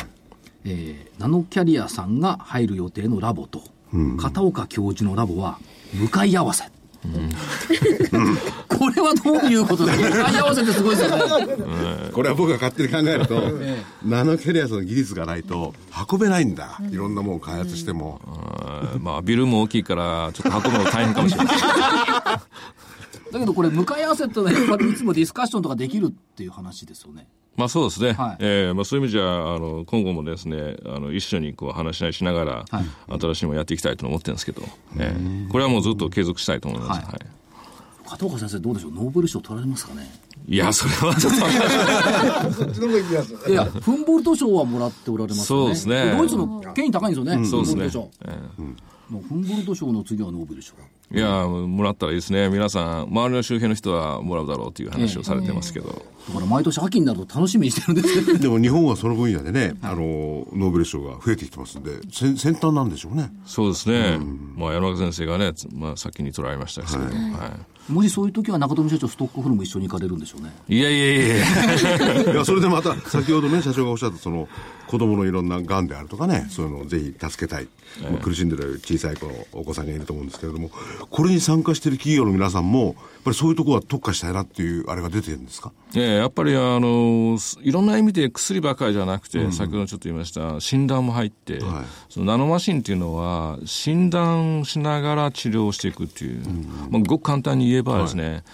い、ナノキャリアさんが入る予定のラボと、片岡教授のラボは向かい合わせ、これはどういうことですか？向かい合わせってすごいですよね。これは僕が勝手に考えるとナノキャリアさんの技術がないと運べないんだ、いろんなものを開発しても、ビルも大きいからちょっと運ぶの大変かもしれないだけどこれ向かい合わせってのはやっぱりいつもディスカッションとかできるっていう話ですよね。そうですね、はい、そういう意味じゃ今後もですね一緒にこう話し合いしながら、はい、新しいものやっていきたいと思ってるんですけど、これはもうずっと継続したいと思います。はい、片岡先生どうでしょう、ノーベル賞取られますかね？いや、それはちょっといや、フンボルト賞はもらっておられますね。そうですね、ドイツの権威高いんですよね、そうですね、もうフンボルト賞の次はノーベル賞。いや、もらったらいいですね。皆さん周りの周辺の人はもらうだろうという話をされてますけど、だから毎年秋になると楽しみにしてるんですけどでも日本はその分野でね、ノーベル賞が増えてきてますんで、先端なんでしょうね。そうですね、山中先生がね、先に捉えましたけど、もしそういう時は中富社長ストックホルム一緒に行かれるんでしょうね。いやそれでまた先ほどね社長がおっしゃったその子供のいろんながんであるとかね、そういうのをぜひ助けたい、苦しんでる小さい子のお子さんがいると思うんですけれども、これに参加している企業の皆さんもやっぱりそういうところは特化したいなっていうあれが出てるんですか？やっぱりいろんな意味で薬ばかりじゃなくて、先ほどちょっと言いました診断も入って、そのナノマシンっていうのは診断しながら治療していくっていう、ごく簡単に言えばですね、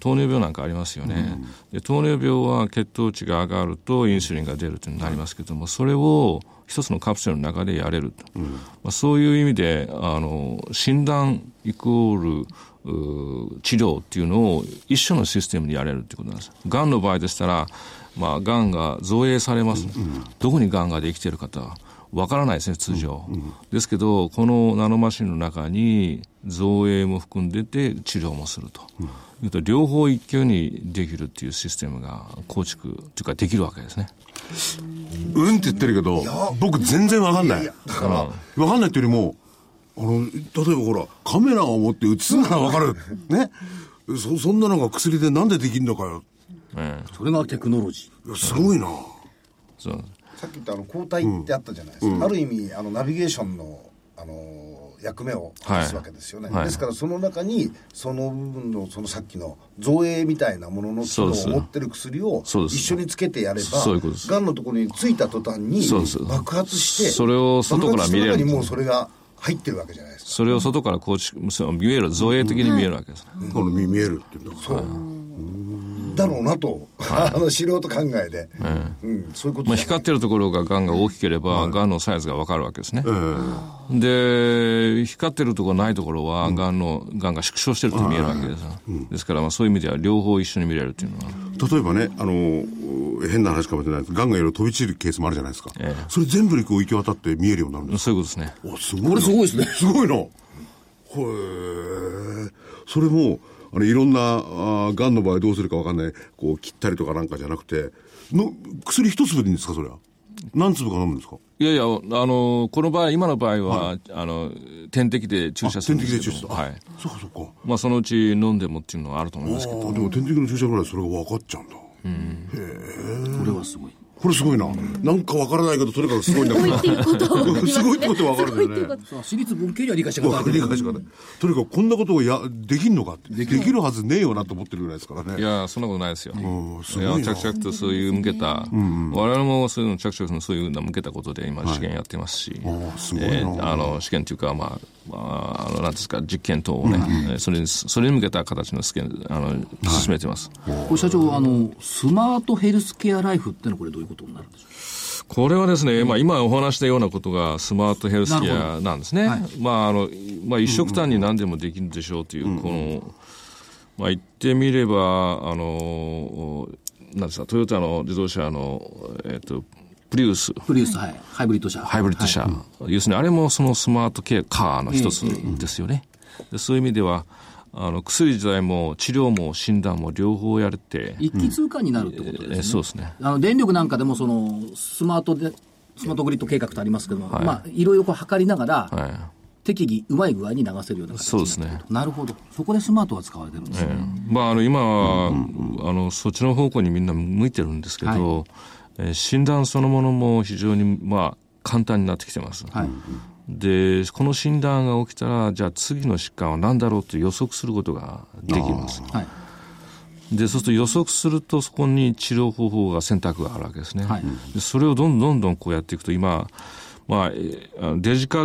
糖尿病なんかありますよね。で、糖尿病は血糖値が上がるとインスリンが出るというのになりますけども、それを一つのカプセルの中でやれると、そういう意味で診断イコール治療っていうのを一緒のシステムでやれるっていうことなんです。がんの場合でしたら、がんが造影されます、どこにがんができている方わからないですね、通常、ですけどこのナノマシンの中に造影も含んでて治療もすると、両方一挙にできるっていうシステムが構築というかできるわけですね。うんって言ってるけど僕全然わかんない。だからわかんないというよりも例えばほらカメラを持って映すならわかるね。そんなのが薬でなんでできるのかよ、それがテクノロジー。すごいな。そう、さっき言った抗体ってあったじゃないですか、ある意味ナビゲーションの、役目を果たすわけですよね、ですからその中にその部分の、そのさっきの造影みたいなものの機能を持ってる薬を一緒につけてやれば、がんのところについた途端に爆発して、それを外から見れる、もうそれが入ってるわけじゃないですか。それを外からこう見える、造影的に見えるわけですね、この見えるっていうのはだろうなと、素人考えで、光ってるところががんが大きければ、がんのサイズが分かるわけですね、で光ってるところないところは、がんが縮小してると見えるわけです、ですからそういう意味では両方一緒に見れるっていうのは、例えばね変な話かもしれないです、がんがいろいろ飛び散るケースもあるじゃないですか、それ全部にこう行き渡って見えるようになるんです。そういうことですね。お、すごい、これすごいですね。すごいな。へえ。それもいろんながんの場合どうするか分かんない、こう切ったりとかなんかじゃなくての、薬一粒でいいんですか？それは何粒か飲むんですか？いやいや、この場合、今の場合は、点滴で注射するんですけど、点滴で注射、そうかそうか、そのうち飲んでもっていうのはあると思いますけど、でも点滴の注射ぐらいそれが分かっちゃうんだ、へえ、これはすごい。これすごいな、なんかわからないけどとにかくすごいんだからすごいってことはわかるんだよね。私立文系には理解しかない、とにかくこんなことをできるのかって、できるはずねえよなと思ってるぐらいですからね。いや、そんなことないですよ。すごいな。着々とそういう向けた、我々もそういうの着々とそういうの向けたことで今試験やってますし、試験というかなんですか、実験等をね、うん、それに向けた形の進めてます。はい、社長、スマートヘルスケアライフってのはこれどういうことになるんでしょう。これはですね、まあ、今お話したようなことがスマートヘルスケアなんですね。はい、まあ、一食単に何でもできるでしょうという、この、まあ、言ってみれば、なんですか、トヨタの自動車の、プリウス、はい、ハイブリッド車、はい、要するにあれもそのスマートケアカーの一つですよね。でそういう意味では薬自体も治療も診断も両方やれて一気通貫になるってことですね。そうですね。電力なんかでもそのスマートグリッド計画とありますけども、はい、まあいろいろこう測りながら、はい、適宜うまい具合に流せるような形になる。そうですね。なるほど。そこでスマートが使われてるんですね。まあ今は、そっちの方向にみんな向いてるんですけど。はい、診断そのものも非常にまあ簡単になってきてます。はい、でこの診断が起きたらじゃあ次の疾患は何だろうと予測することができます。はい、でそうすると予測するとそこに治療方法が選択があるわけですね。はい、でそれをどんどんこうやっていくと今、まあ、デジタ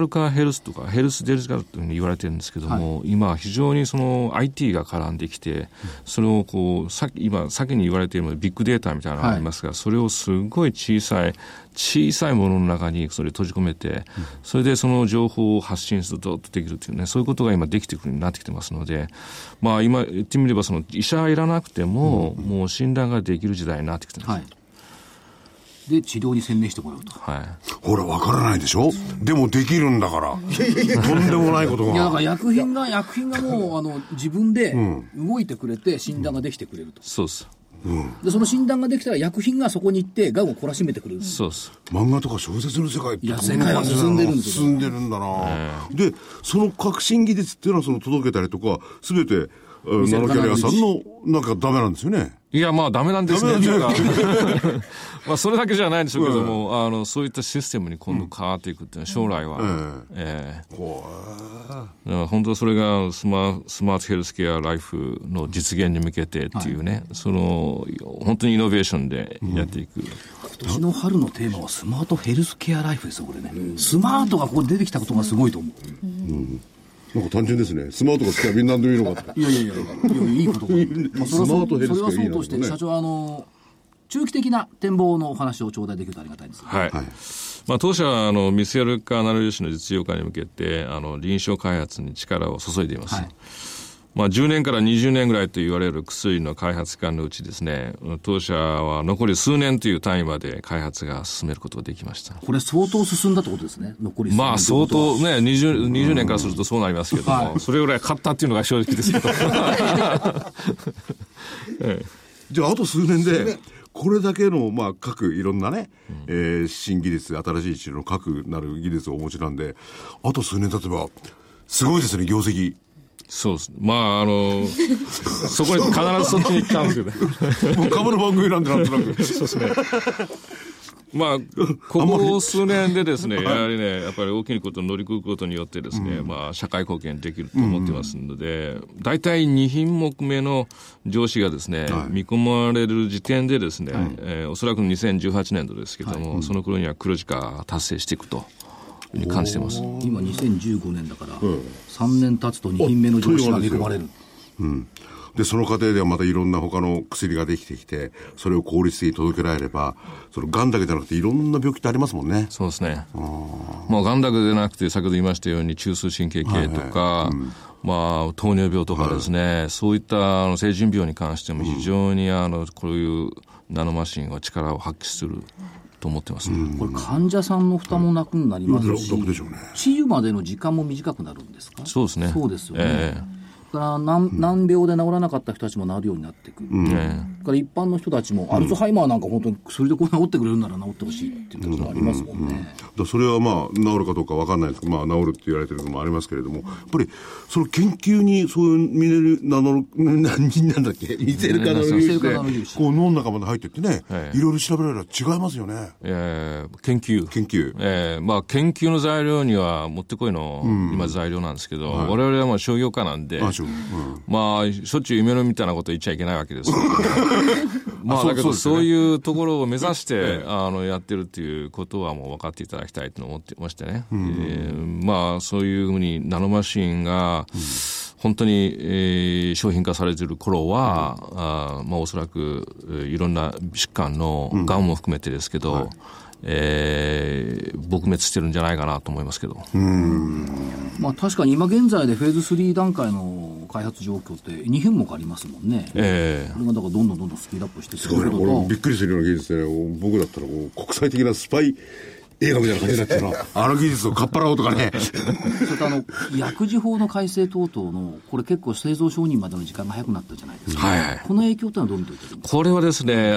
ル化ヘルスとかヘルスデジタルというふうに言われてるんですけども、はい、今非常にその IT が絡んできてそれをこう先に言われているのでビッグデータみたいなのがありますが、はい、それをすごい小さいものの中にそれを閉じ込めてそれでその情報を発信するとできるというね、そういうことが今できてくるようになってきてますので、まあ、今言ってみればその医者はいらなくても、もう診断ができる時代になってきてます。はい、で治療に専念してもらうと、はい、ほら分からないでしょ、でもできるんだからとんでもないことが、いやだから薬品がもう自分で動いてくれて診断ができてくれると、うん、そうです、うん、でその診断ができたら薬品がそこに行ってがんを懲らしめてくれる、そうです。漫画とか小説の世界って世界は進んでるんですよ、進んでるんだな、でその革新技術っていうのはその届けたりとか全てナノキャリアさんのなんかダメなんですよね。いやまあダメなんですね。まあそれだけじゃないんでしょうけども、そういったシステムに今度変わっていくっていうのは将来は、本当はそれがスマートヘルスケアライフの実現に向けてっていうね、はい、その本当にイノベーションでやっていく。今年の春のテーマはスマートヘルスケアライフですよこれね。スマートがここで出てきたことがすごいと思う。なんか単純ですね。スマートが使えば何でもいいのかって。いいことが、まあ、スマートヘルスケアいいな、ね、それはそうとして、社長中期的な展望のお話を頂戴できるとありがたいんです。はい。はい、まあ、当社は見据える化ナノ粒子の実用化に向けて臨床開発に力を注いでいます。はい、まあ、10年から20年ぐらいと言われる薬の開発期間のうちですね、当社は残り数年という単位まで開発が進めることができました。これ相当進んだってことですね。残り数年。まあ相当ね、20年からするとそうなりますけども、はい、それぐらい買ったっていうのが正直ですけど。じゃああと数年でこれだけのまあ各いろんなね、新技術、新しい種の各なる技術をお持ちなんで、あと数年経てばすごいですね業績。そうです。まあそこに必ずそっちに行ったんですけど、僕株の番組なんでなんとなく。そうですね。まあここ数年でですね、やはりね、やっぱり大きなことを乗り越えることによってですね、まあ社会貢献できると思ってますので、だいたい2品目目の上市がですね、見込まれる時点でですね、おそらく2018年度ですけども、その頃には黒字化達成していくと。感じてます。今2015年だから、3年経つと2品目の上司が見込まれる。でその過程ではまたいろんな他の薬ができてきて、それを効率的に届けられれば、そのがんだけじゃなくていろんな病気ってありますもんね。そうですね。もうがんだけでなくて先ほど言いましたように中枢神経系とか、はいはい、まあ糖尿病とかですね、はい、そういった成人病に関しても非常にこういうナノマシンは力を発揮する。と思ってますね。これ患者さんの負担もなくなりますし、楽でしょうね。治癒までの時間も短くなるんですか。そうですね。そうですよね。だから難病で治らなかった人たちも治るようになってくる。だから一般の人たちも、アルツハイマーなんか本当に薬でこう治ってくれるなら治ってほしいっていうことがありますもんね。だそれはまあ治るかどうか分かんないですけど、まあ治るって言われてるのもありますけれども、やっぱりその研究にそういう見れる見せるかの粒子でこう脳の中まで入ってってね、いろいろ調べられたら違いますよね。研究。まあ研究の材料にはもってこいの今材料なんですけど、我々はまあ商業化なんで。しょう、うん、まあしょっちゅう夢のみたいなこと言っちゃいけないわけですけどまあだけどそういうところを目指してやってるっていうことはもう分かっていただきたいと思ってましてね、うん、まあそういうふうにナノマシンが、うん、本当に、商品化されている頃は、うん、まあ、おそらくいろんな疾患のがんも含めてですけど、うん、はい、撲滅してるんじゃないかなと思いますけど、うーん、まあ、確かに今現在でフェーズ3段階の開発状況って2品目ありますもんね、これがだからどんどんスピードアップしていくことと、俺びっくりするような技術で、ね、僕だったら国際的なスパイ映画みたいな感じだったらあの技術をかっぱらおうとかねそれと薬事法の改正等々のこれ結構製造承認までの時間が早くなったじゃないですか、はいはい、この影響というのはどう見ていただいていますか。これはですね、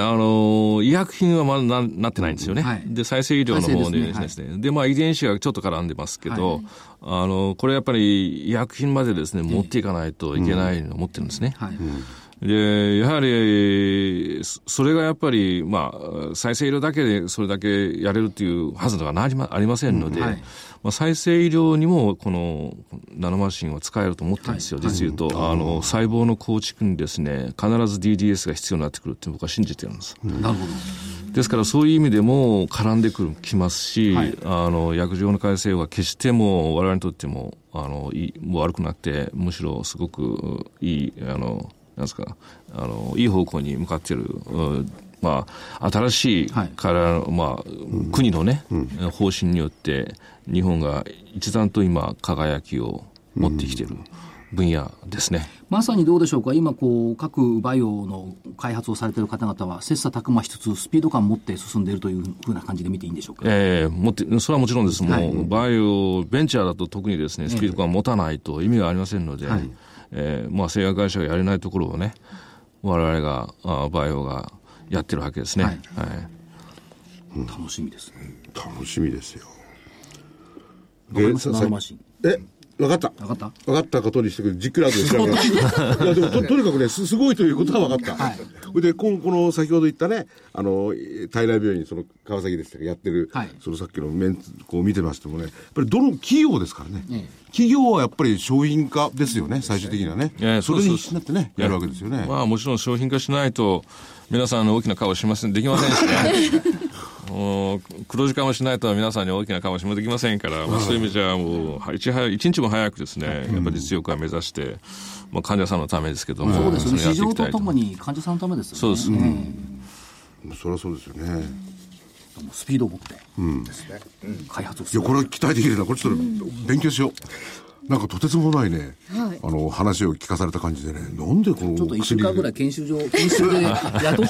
医薬品はまだ なってないんですよね、はい、で再生医療の方でですね、はい、でまあ遺伝子がちょっと絡んでますけど、はい、これやっぱり医薬品までですね持っていかないといけないのを持ってるんですね、はい、うん、でやはりそれがやっぱり、まあ、再生医療だけでそれだけやれるというはずではありませんので、うん、はい、まあ、再生医療にもこのナノマシンは使えると思ってるんですよ、はい、実言うと、はい、細胞の構築にですね必ず DDS が必要になってくるって僕は信じてるんです、うん、なるほど。ですからそういう意味でも絡んできますし、はい、薬事法の改正は決しても我々にとってももう悪くなくてむしろすごくいいなんですかいい方向に向かっている、まあ、新しいから、はい、まあ、うん、国の、ね、うん、方針によって日本が一段と今輝きを持ってきている分野ですね、うん、まさにどうでしょうか。今こう各バイオの開発をされている方々は切磋琢磨しつつスピード感を持って進んでいるというふうな感じで見ていいんでしょうか。それはもちろんです、はい、もうバイオベンチャーだと特にですねスピード感を持たないと意味がありませんので、はい、まあ、製薬会社がやれないところをね我々がバイオがやってるわけですね、はいはい、うん、楽しみですね。楽しみですよ。でさナノマシン分かったことにしてくれじっくり後で調べますいやでも とにかくねすごいということは分かった、はい、でこの先ほど言ったね平病院その川崎でしたがやってる、はい、そのさっきの面こう見てましてもねやっぱりどの企業ですからね、ええ、企業はやっぱり商品化ですよね最終的にはね、それになってねやるわけですよね、まあ、もちろん商品化しないと皆さんの大きな顔しませんできませんしね黒字化もしないと皆さんに大きな顔しもできませんから、まあ、そういう意味じゃもう一日も早くですねやっぱり実用化を目指して、まあ、患者さんのためですけども、そうですね、市場とともに患者さんのためですよね。そうです、うん、そりゃそうですよね。スピードを持って、うん、開発をする。いやこれは期待できるな。これちょっと勉強しよう、なんかとてつもないね、はい、話を聞かされた感じでね、なんでこのちょっと1週間ぐらい研修で雇っ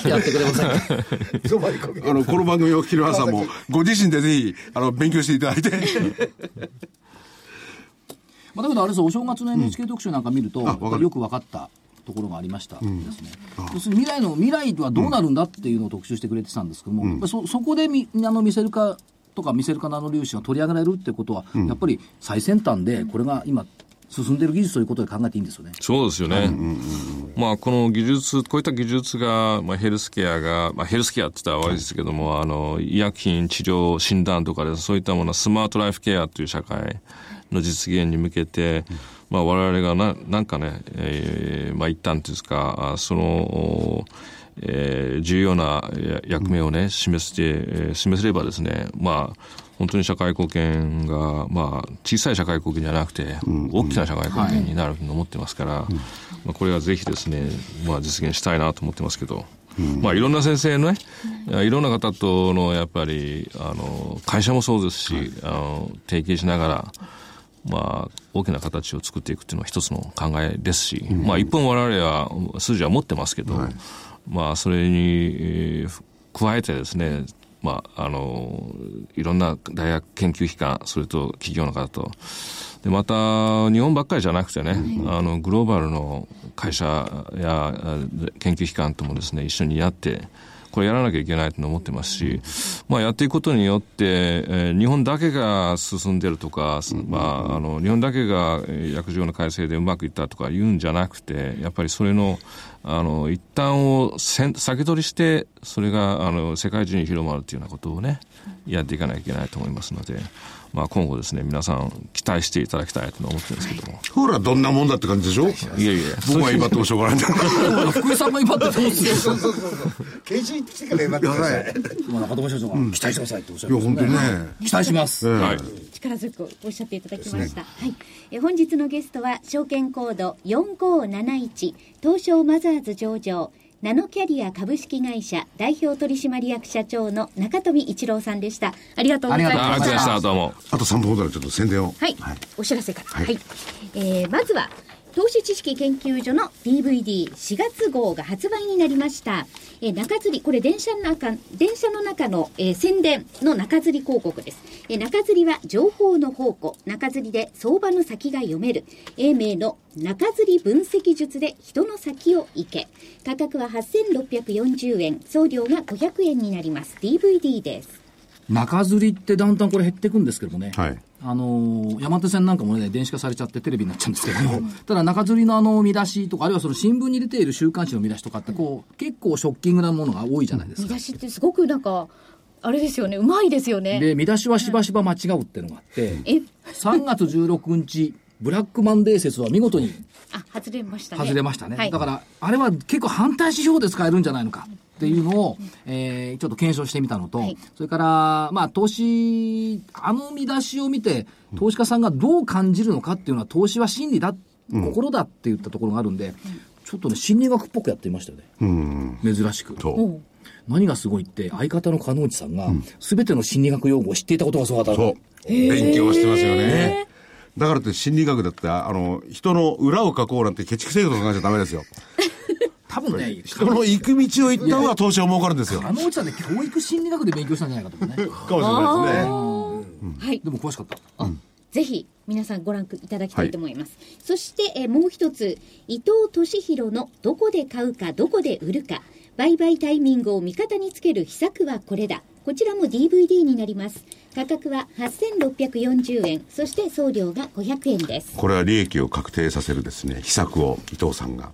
てやってくれませんかこの番組をお聞きの皆さんもご自身でぜひ勉強していただいてまあだけどあれですよ、お正月の NHK 特集なんか見ると、うん、よく分かったところがありましたですね、うん、未来はどうなるんだっていうのを特集してくれてたんですけども、うん、そこで見せるかとか見せるかナノ粒子が取り上げられるってことは、うん、やっぱり最先端でこれが今進んでいる技術ということで考えていいんですよね。そうですよね、はい、まあ、この技術こういった技術が、まあ、ヘルスケアが、まあ、ヘルスケアって言ったら悪いですけども、はい、医薬品治療診断とかでそういったものはスマートライフケアという社会の実現に向けて、まあ、我々がなんかね、まあ、一旦というんですかその重要な役目をね示せればですね、まあ本当に社会貢献が、まあ、小さい社会貢献じゃなくて、うんうん、大きな社会貢献になると思ってますから、はい、まあ、これはぜひですね、まあ、実現したいなと思ってますけど、うん、まあ、いろんな先生のねいろんな方とのやっぱり会社もそうですし、はい、提携しながらまあ、大きな形を作っていくというのは一つの考えですし、うん、まあ、一本我々は数字は持ってますけど、はい、まあ、それに加えてですね、まあ、いろんな大学研究機関それと企業の方とでまた日本ばっかりじゃなくてね、はい、グローバルの会社や研究機関ともですね一緒にやってこれやらなきゃいけないと思ってますし、まあ、やっていくことによって、日本だけが進んでるとか、まあ、日本だけが薬事法の改正でうまくいったとか言うんじゃなくてやっぱりそれの一端を先取りしてそれが世界中に広まるというようなことをねやっていかなきゃいけないと思いますので、まあ、今後ですね皆さん期待していただきたいと思ってるんですけども、ほらどんなもんだって感じでしょ。いやいや僕は威張ってもしょうがないんだ福井さんも威張ってどうするそう研修行ってきてから威張ってください。今中友社長が期待してくださいっておっしゃってますね。いや本当ね期待します、はい、力強くおっしゃっていただきました、ね。はい、本日のゲストは証券コード4571東証マザーズ上場ナノキャリア株式会社代表取締役社長の中富一郎さんでした。ありがとうございました。ありがとうございました。どうもあと3分ほどでちょっと宣伝を、はいはい、お知らせから、はいはい。まずは投資知識研究所の DVD4 月号が発売になりました。中吊り、これ電車の中の、宣伝の中吊り広告です。中吊りは情報の宝庫。中吊りで相場の先が読める。英明の中吊り分析術で人の先を行け。価格は8640円。送料が500円になります。DVD です。中吊りってだんだんこれ減っていくんですけどもね。はい。山手線なんかもね電子化されちゃってテレビになっちゃうんですけども、ただ中吊りの見出しとかあるいはその新聞に出ている週刊誌の見出しとかってこう、結構ショッキングなものが多いじゃないですか。見出しってすごくなんかあれですよね、うまいですよね。で見出しはしばしば間違うっていうのがあって、3月16日ブラックマンデー説は見事に外れましたね。外れましたね、はい、だからあれは結構反対指標で使えるんじゃないのかっていうのを、ちょっと検証してみたのと、はい、それから、まあ、投資見出しを見て投資家さんがどう感じるのかっていうのは投資は心理だ、心だっていったところがあるんで、ちょっとね心理学っぽくやってみましたよね、珍しく。そう何がすごいって相方の鹿野内さんが全ての心理学用語を知っていたことがすごかった。そう勉強してますよね。だからって心理学だって人の裏を書こうなんてケチくせえこと考えちゃダメですよ多分ね、人の行く道を行った方が投資は儲かるんですよ。鹿野内さんね教育心理学で勉強したんじゃないかとねかもしれないですね、はい、でも詳しかった、ぜひ皆さんご覧いただきたいと思います、はい。そしてもう一つ、伊藤俊弘のどこで買うかどこで売るか売買タイミングを味方につける秘策はこれだ。こちらも DVD になります。価格は8640円、そして送料が500円です。これは利益を確定させるですね秘策を伊藤さんが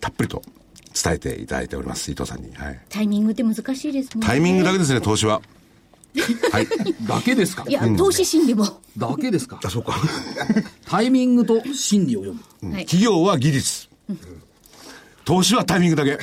たっぷりと伝えていただいております。伊藤さんに、はい、タイミングって難しいですもんね。タイミングだけですね投資ははい、だけですか。いや、投資心理もだけですか。あ、そうかタイミングと心理を読む、はい、企業は技術、投資はタイミングだけ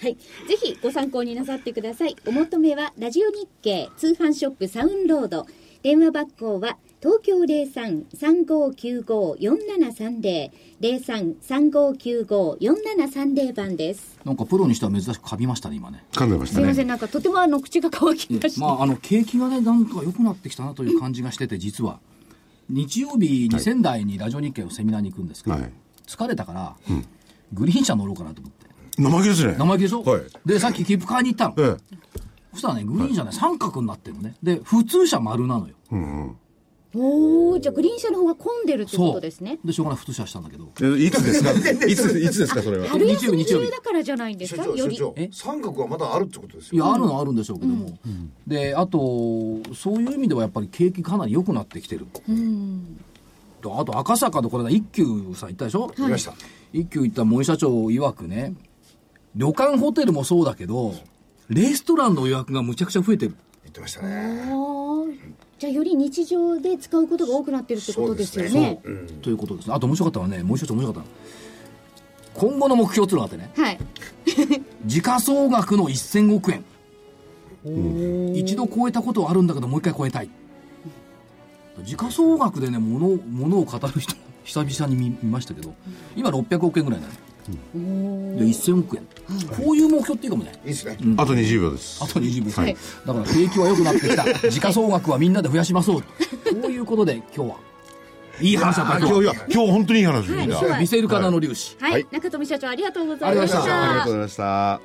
はい、ぜひご参考になさってください。お求めはラジオ日経通販ショップサウンロード、電話番号は東京 03-3595-4730 03-3595-4730 番です。なんかプロにしては珍しく噛みましたね今ね。噛んでましたね。すみません、なんかとても口が乾きました、景気がねなんか良くなってきたなという感じがしてて、実は日曜日に仙台にラジオ日経のセミナーに行くんですけど、はい、疲れたから、グリーン車乗ろうかなと思って。生気ですね。生気でしょ、はい、でさっき切符買いに行ったの、そしたらねグリーン車ね、三角になってるのね。で普通車丸なのよ、じゃあグリーン車の方が混んでるってことですね。でしょうがない普通車したんだけど。いつですかいつですかそれは。春休み中だからじゃないんですか。より三角はまだあるってことですよ。いやあるのはあるんでしょうけども、であとそういう意味ではやっぱり景気かなり良くなってきてる、あと赤坂のこれだ一休さん行ったでしょ、はい、一休行った森社長曰くね、旅館ホテルもそうだけどレストランの予約がむちゃくちゃ増えてる言ってましたね。じゃあより日常で使うことが多くなってるってことですよね。そうですね、ということですね。あと面白かったのはね、もう一つ面白かったの今後の目標っていうのがあってね、はい時価総額の1000億円一度超えたことはあるんだけどもう一回超えたい。時価総額でね物を語る人久々に見ましたけど、今600億円ぐらいなの、で1000億円、こういう目標っていうかもね、いいですね、あと20秒です。あと20秒です、はい、だから景気は良くなってきた時価総額はみんなで増やしましょうということで今日はいい話だった。今日本当にいい話、はい、見せる方の粒子、はいはい、中富社長ありがとうございました。ありがとうございました。